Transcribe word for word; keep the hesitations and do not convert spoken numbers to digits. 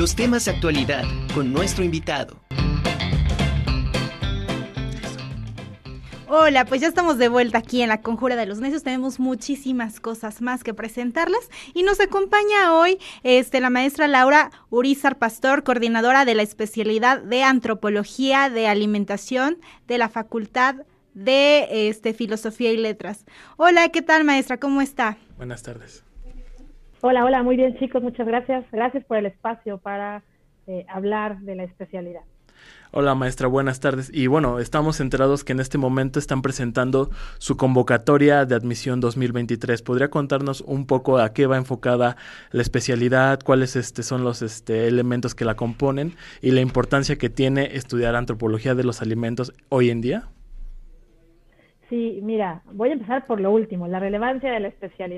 los temas de actualidad con nuestro invitado. Hola, pues ya estamos de vuelta aquí en la Conjura de los Necios, tenemos muchísimas cosas más que presentarles y nos acompaña hoy este, la maestra Laura Urizar Pastor, coordinadora de la especialidad de Antropología de Alimentación de la Facultad de este, Filosofía y Letras. Hola, ¿qué tal maestra? ¿Cómo está? Buenas tardes. Hola, hola, muy bien chicos, muchas gracias. Gracias por el espacio para eh, hablar de la especialidad. Hola maestra, buenas tardes. Y bueno, estamos enterados que en este momento están presentando su convocatoria de admisión dos mil veintitrés. ¿Podría contarnos un poco a qué va enfocada la especialidad, cuáles este, son los este, elementos que la componen y la importancia que tiene estudiar antropología de los alimentos hoy en día? Sí, mira, voy a empezar por lo último, la relevancia de la especialidad.